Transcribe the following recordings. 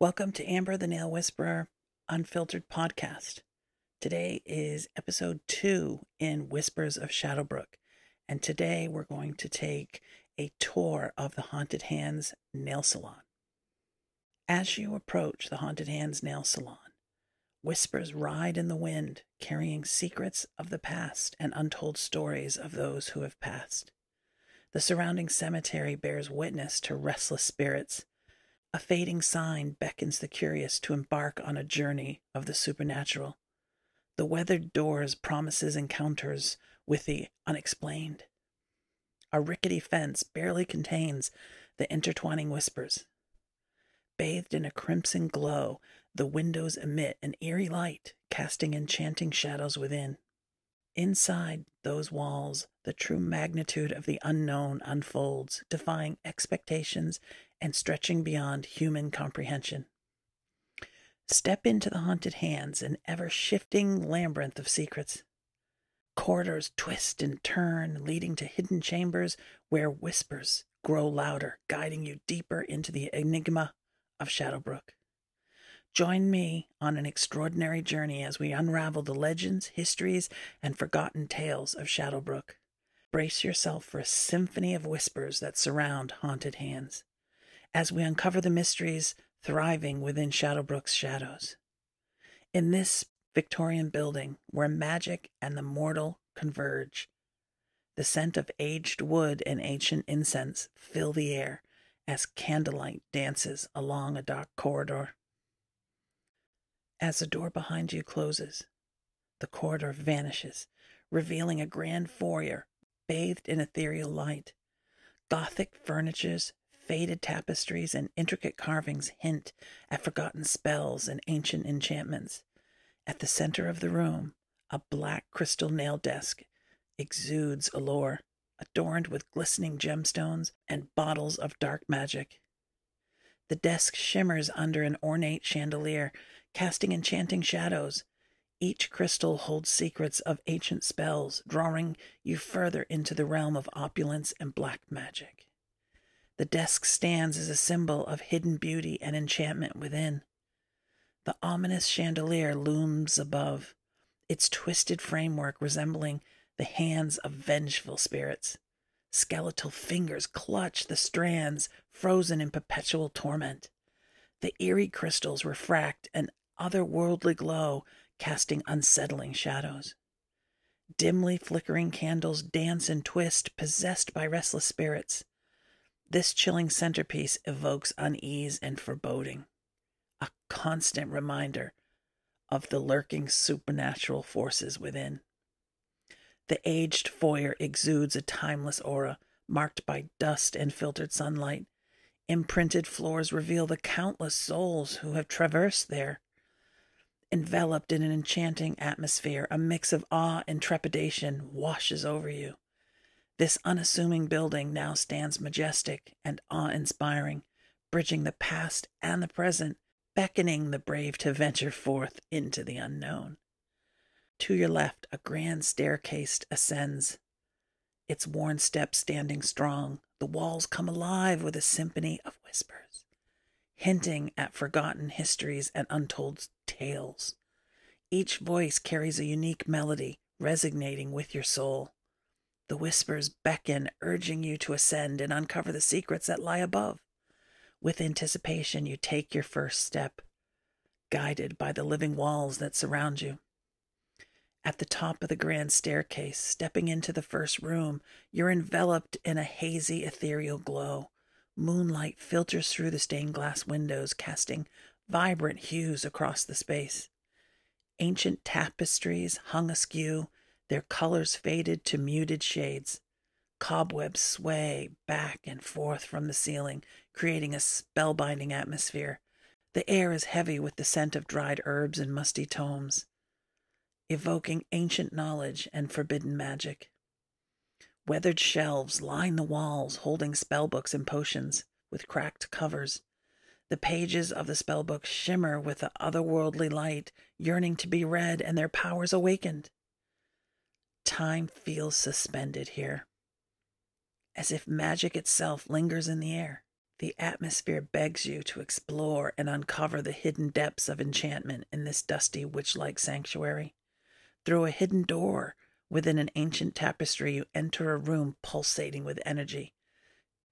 Welcome to Amber the Nail Whisperer Unfiltered Podcast. Today is episode 2 in Whispers of Shadowbrook, and today we're going to take a tour of the Haunted Hands Nail Salon. As you approach the Haunted Hands Nail Salon, whispers ride in the wind, carrying secrets of the past and untold stories of those who have passed. The surrounding cemetery bears witness to restless spirits. A fading sign beckons the curious to embark on a journey of the supernatural. The weathered doors promises encounters with the unexplained. A rickety fence barely contains the intertwining whispers. Bathed in a crimson glow, the windows emit an eerie light, casting enchanting shadows within. Inside those walls, the true magnitude of the unknown unfolds, defying expectations and stretching beyond human comprehension. Step into the Haunted Hands, an ever-shifting labyrinth of secrets. Corridors twist and turn, leading to hidden chambers where whispers grow louder, guiding you deeper into the enigma of Shadowbrook. Join me on an extraordinary journey as we unravel the legends, histories, and forgotten tales of Shadowbrook. Brace yourself for a symphony of whispers that surround Haunted Hands, as we uncover the mysteries thriving within Shadowbrook's shadows. In this Victorian building, where magic and the mortal converge, the scent of aged wood and ancient incense fill the air as candlelight dances along a dark corridor. As the door behind you closes, the corridor vanishes, revealing a grand foyer bathed in ethereal light. Gothic furnitures, faded tapestries, and intricate carvings hint at forgotten spells and ancient enchantments. At the center of the room, a black crystal nail desk exudes allure, adorned with glistening gemstones and bottles of dark magic. The desk shimmers under an ornate chandelier, casting enchanting shadows. Each crystal holds secrets of ancient spells, drawing you further into the realm of opulence and black magic. The desk stands as a symbol of hidden beauty and enchantment within. The ominous chandelier looms above, its twisted framework resembling the hands of vengeful spirits. Skeletal fingers clutch the strands, frozen in perpetual torment. The eerie crystals refract an otherworldly glow, casting unsettling shadows. Dimly flickering candles dance and twist, possessed by restless spirits. This chilling centerpiece evokes unease and foreboding, a constant reminder of the lurking supernatural forces within. The aged foyer exudes a timeless aura, marked by dust and filtered sunlight. Imprinted floors reveal the countless souls who have traversed there. Enveloped in an enchanting atmosphere, a mix of awe and trepidation washes over you. This unassuming building now stands majestic and awe-inspiring, bridging the past and the present, beckoning the brave to venture forth into the unknown. To your left, a grand staircase ascends, its worn steps standing strong. The walls come alive with a symphony of whispers, hinting at forgotten histories and untold tales. Each voice carries a unique melody, resonating with your soul. The whispers beckon, urging you to ascend and uncover the secrets that lie above. With anticipation, you take your first step, guided by the living walls that surround you. At the top of the grand staircase, stepping into the first room, you're enveloped in a hazy, ethereal glow. Moonlight filters through the stained glass windows, casting vibrant hues across the space. Ancient tapestries hung askew, their colors faded to muted shades. Cobwebs sway back and forth from the ceiling, creating a spellbinding atmosphere. The air is heavy with the scent of dried herbs and musty tomes, evoking ancient knowledge and forbidden magic. Weathered shelves line the walls, holding spellbooks and potions with cracked covers. The pages of the spellbook shimmer with the otherworldly light, yearning to be read and their powers awakened. Time feels suspended here, as if magic itself lingers in the air. The atmosphere begs you to explore and uncover the hidden depths of enchantment in this dusty, witch-like sanctuary. Through a hidden door within an ancient tapestry, you enter a room pulsating with energy.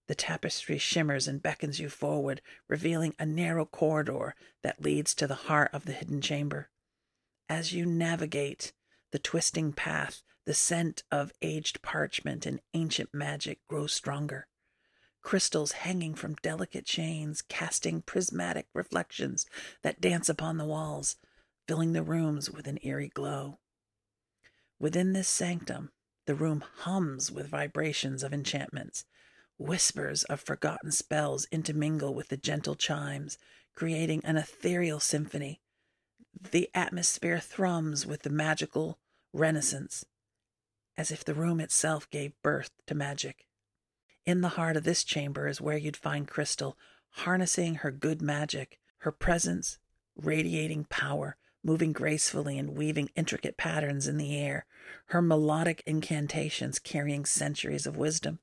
The tapestry shimmers and beckons you forward, revealing a narrow corridor that leads to the heart of the hidden chamber. As you navigate the twisting path, the scent of aged parchment and ancient magic grows stronger. Crystals hanging from delicate chains, casting prismatic reflections that dance upon the walls, filling the rooms with an eerie glow. Within this sanctum, the room hums with vibrations of enchantments. Whispers of forgotten spells intermingle with the gentle chimes, creating an ethereal symphony. The atmosphere thrums with the magical renaissance, as if the room itself gave birth to magic. In the heart of this chamber is where you'd find Crystal, harnessing her good magic, her presence radiating power, moving gracefully and weaving intricate patterns in the air, her melodic incantations carrying centuries of wisdom.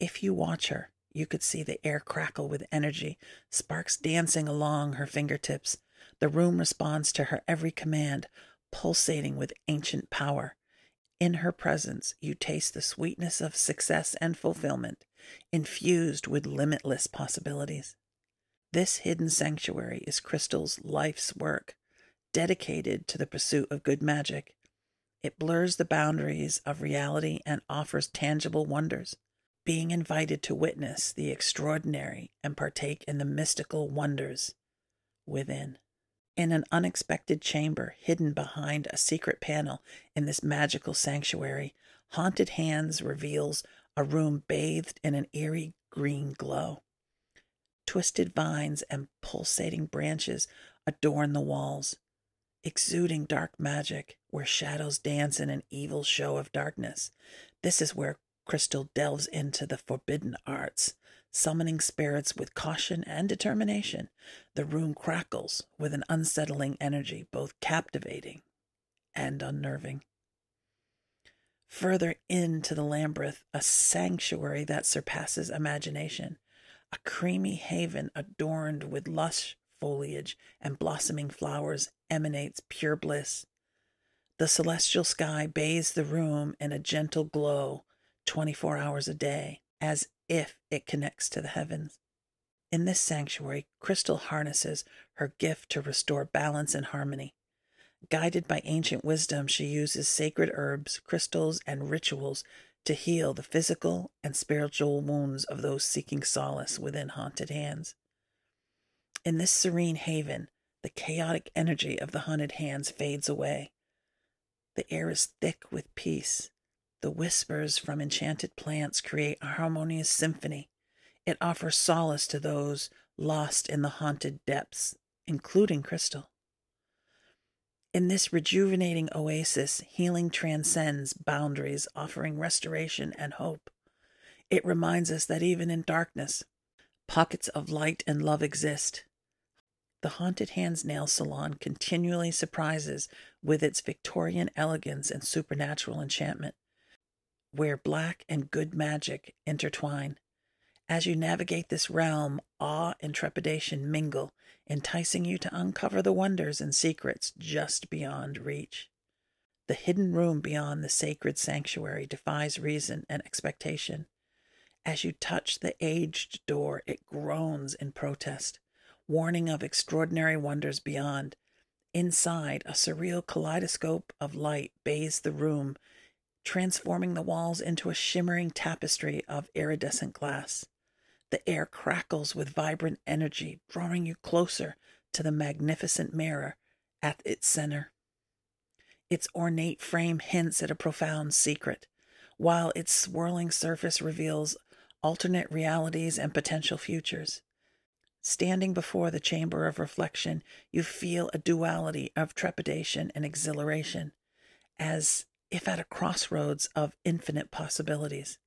If you watch her, you could see the air crackle with energy, sparks dancing along her fingertips. The room responds to her every command, pulsating with ancient power. In her presence, you taste the sweetness of success and fulfillment, infused with limitless possibilities. This hidden sanctuary is Crystal's life's work, dedicated to the pursuit of good magic. It blurs the boundaries of reality and offers tangible wonders. Being invited to witness the extraordinary and partake in the mystical wonders within. In an unexpected chamber hidden behind a secret panel in this magical sanctuary, Haunted Hands reveals a room bathed in an eerie green glow. Twisted vines and pulsating branches adorn the walls, exuding dark magic where shadows dance in an evil show of darkness. This is where Crystal delves into the forbidden arts, summoning spirits with caution and determination. The room crackles with an unsettling energy, both captivating and unnerving. Further into the labyrinth, a sanctuary that surpasses imagination, a creamy haven adorned with lush foliage and blossoming flowers, emanates pure bliss. The celestial sky bathes the room in a gentle glow 24 hours a day, as if it connects to the heavens. In this sanctuary, Crystal harnesses her gift to restore balance and harmony. Guided by ancient wisdom, she uses sacred herbs, crystals, and rituals to heal the physical and spiritual wounds of those seeking solace within Haunted Hands. In this serene haven, the chaotic energy of the Haunted Hands fades away. The air is thick with peace. The whispers from enchanted plants create a harmonious symphony. It offers solace to those lost in the haunted depths, including Crystal. In this rejuvenating oasis, healing transcends boundaries, offering restoration and hope. It reminds us that even in darkness, pockets of light and love exist. The Haunted Hands Nail Salon continually surprises with its Victorian elegance and supernatural enchantment, where black and good magic intertwine. As you navigate this realm, awe and trepidation mingle, enticing you to uncover the wonders and secrets just beyond reach. The hidden room beyond the sacred sanctuary defies reason and expectation. As you touch the aged door, it groans in protest, warning of extraordinary wonders beyond. Inside, a surreal kaleidoscope of light bathes the room, transforming the walls into a shimmering tapestry of iridescent glass. The air crackles with vibrant energy, drawing you closer to the magnificent mirror at its center. Its ornate frame hints at a profound secret, while its swirling surface reveals alternate realities and potential futures. Standing before the chamber of reflection, you feel a duality of trepidation and exhilaration, as if at a crossroads of infinite possibilities.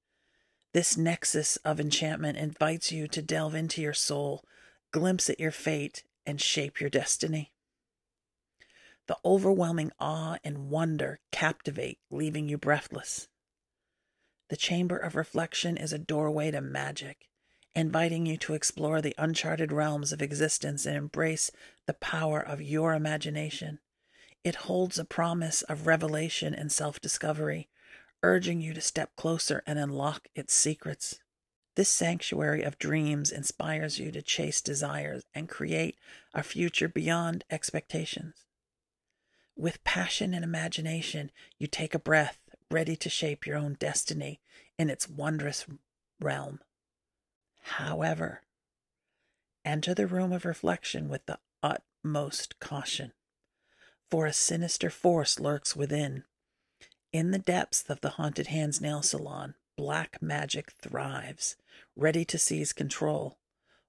This nexus of enchantment invites you to delve into your soul, glimpse at your fate, and shape your destiny. The overwhelming awe and wonder captivate, leaving you breathless. The chamber of reflection is a doorway to magic, inviting you to explore the uncharted realms of existence and embrace the power of your imagination. It holds a promise of revelation and self-discovery, urging you to step closer and unlock its secrets. This sanctuary of dreams inspires you to chase desires and create a future beyond expectations. With passion and imagination, you take a breath, ready to shape your own destiny in its wondrous realm. However, enter the room of reflection with the utmost caution, for a sinister force lurks within. In the depths of the Haunted Hands Nail Salon, black magic thrives, ready to seize control.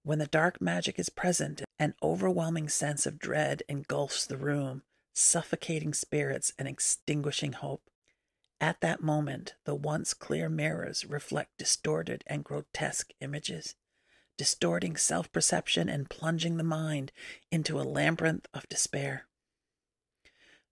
When the dark magic is present, an overwhelming sense of dread engulfs the room, suffocating spirits and extinguishing hope. At that moment, the once clear mirrors reflect distorted and grotesque images, distorting self-perception and plunging the mind into a labyrinth of despair.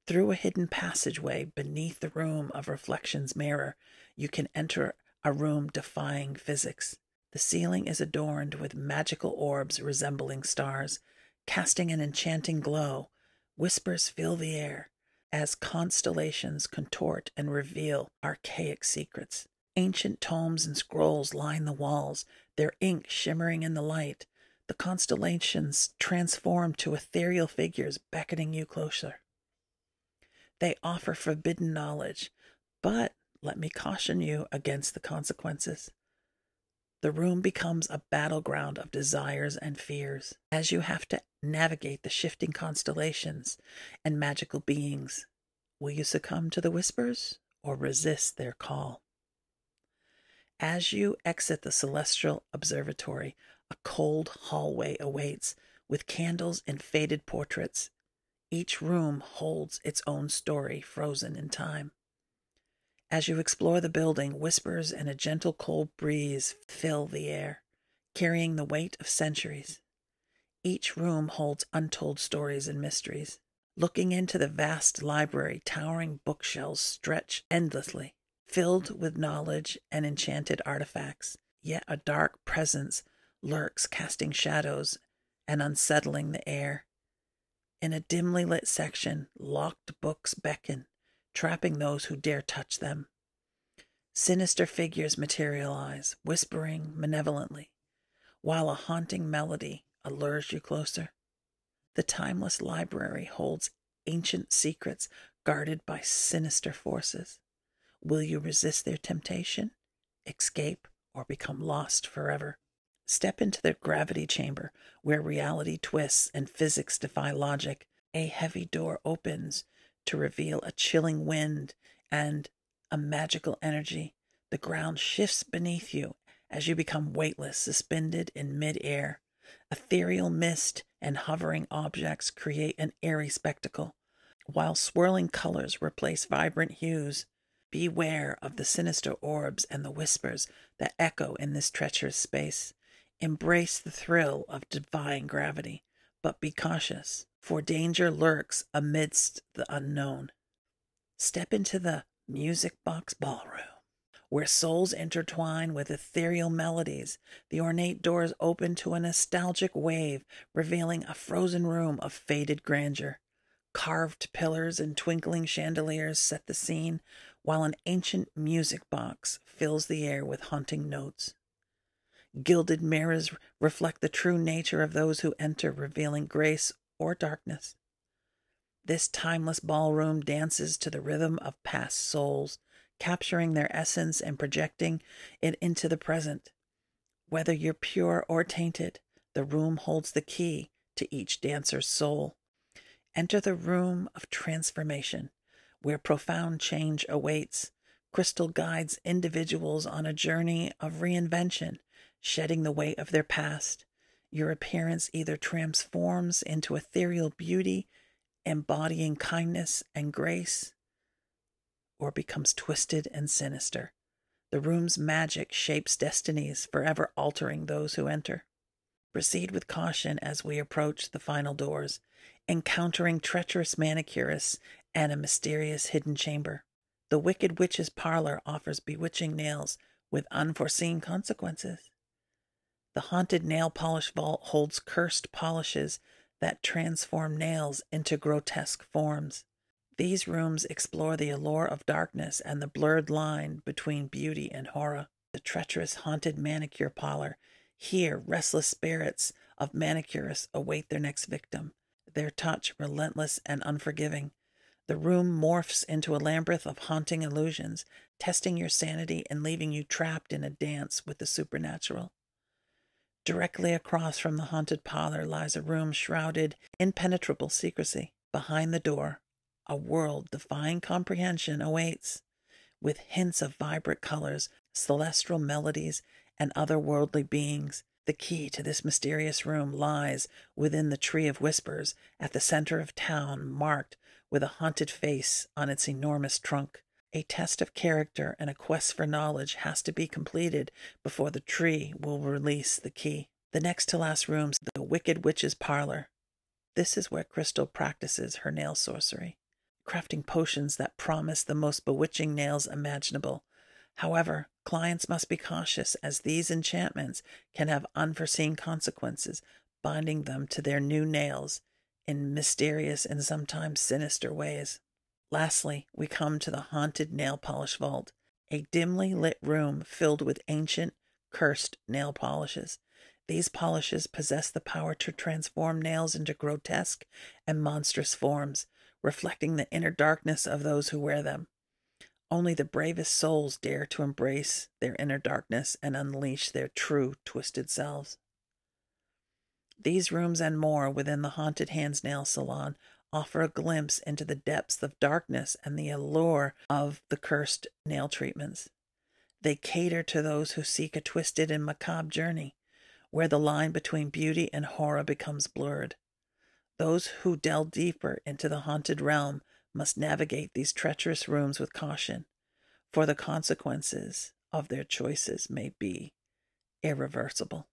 Through a hidden passageway beneath the room of reflection's mirror, you can enter a room defying physics. The ceiling is adorned with magical orbs resembling stars, casting an enchanting glow. Whispers fill the air as constellations contort and reveal archaic secrets. Ancient tomes and scrolls line the walls, their ink shimmering in the light. The constellations transform to ethereal figures, beckoning you closer. They offer forbidden knowledge, but let me caution you against the consequences. The room becomes a battleground of desires and fears, as you have to navigate the shifting constellations and magical beings. Will you succumb to the whispers or resist their call? As you exit the celestial observatory, a cold hallway awaits with candles and faded portraits. Each room holds its own story, frozen in time. As you explore the building, whispers and a gentle cold breeze fill the air, carrying the weight of centuries. Each room holds untold stories and mysteries. Looking into the vast library, towering bookshelves stretch endlessly, filled with knowledge and enchanted artifacts. Yet a dark presence lurks, casting shadows and unsettling the air. In a dimly lit section, locked books beckon, trapping those who dare touch them. Sinister figures materialize, whispering malevolently, while a haunting melody allures you closer. The timeless library holds ancient secrets guarded by sinister forces. Will you resist their temptation, escape, or become lost forever? Step into the gravity chamber, where reality twists and physics defy logic. A heavy door opens to reveal a chilling wind and a magical energy. The ground shifts beneath you as you become weightless, suspended in mid-air. Ethereal mist and hovering objects create an airy spectacle, while swirling colors replace vibrant hues. Beware of the sinister orbs and the whispers that echo in this treacherous space. Embrace the thrill of defying gravity, but be cautious, for danger lurks amidst the unknown. Step into the Music Box Ballroom, where souls intertwine with ethereal melodies. The ornate doors open to a nostalgic wave, revealing a frozen room of faded grandeur. Carved pillars and twinkling chandeliers set the scene, while an ancient music box fills the air with haunting notes. Gilded mirrors reflect the true nature of those who enter, revealing grace or darkness. This timeless ballroom dances to the rhythm of past souls, capturing their essence and projecting it into the present. Whether you're pure or tainted, the room holds the key to each dancer's soul. Enter the room of transformation, where profound change awaits. Crystal guides individuals on a journey of reinvention, shedding the weight of their past. Your appearance either transforms into ethereal beauty, embodying kindness and grace, or becomes twisted and sinister. The room's magic shapes destinies, forever altering those who enter. Proceed with caution as we approach the final doors, encountering treacherous manicurists and a mysterious hidden chamber. The Wicked Witch's Parlor offers bewitching nails with unforeseen consequences. The haunted nail polish vault holds cursed polishes that transform nails into grotesque forms. These rooms explore the allure of darkness and the blurred line between beauty and horror. The treacherous haunted manicure parlor. Here, restless spirits of manicurists await their next victim, their touch relentless and unforgiving. The room morphs into a labyrinth of haunting illusions, testing your sanity and leaving you trapped in a dance with the supernatural. Directly across from the haunted parlor lies a room shrouded in impenetrable secrecy. Behind the door, a world defying comprehension awaits, with hints of vibrant colors, celestial melodies, and otherworldly beings. The key to this mysterious room lies within the Tree of Whispers at the center of town, marked with a haunted face on its enormous trunk. A test of character and a quest for knowledge has to be completed before the tree will release the key. The next to last room's the Wicked Witch's Parlor. This is where Crystal practices her nail sorcery, crafting potions that promise the most bewitching nails imaginable. However, clients must be cautious, as these enchantments can have unforeseen consequences, binding them to their new nails in mysterious and sometimes sinister ways. Lastly, we come to the haunted nail polish vault, a dimly lit room filled with ancient, cursed nail polishes. These polishes possess the power to transform nails into grotesque and monstrous forms, reflecting the inner darkness of those who wear them. Only the bravest souls dare to embrace their inner darkness and unleash their true, twisted selves. These rooms and more within the Haunted Hands Nail Salon offer a glimpse into the depths of darkness and the allure of the cursed nail treatments. They cater to those who seek a twisted and macabre journey, where the line between beauty and horror becomes blurred. Those who delve deeper into the haunted realm must navigate these treacherous rooms with caution, for the consequences of their choices may be irreversible.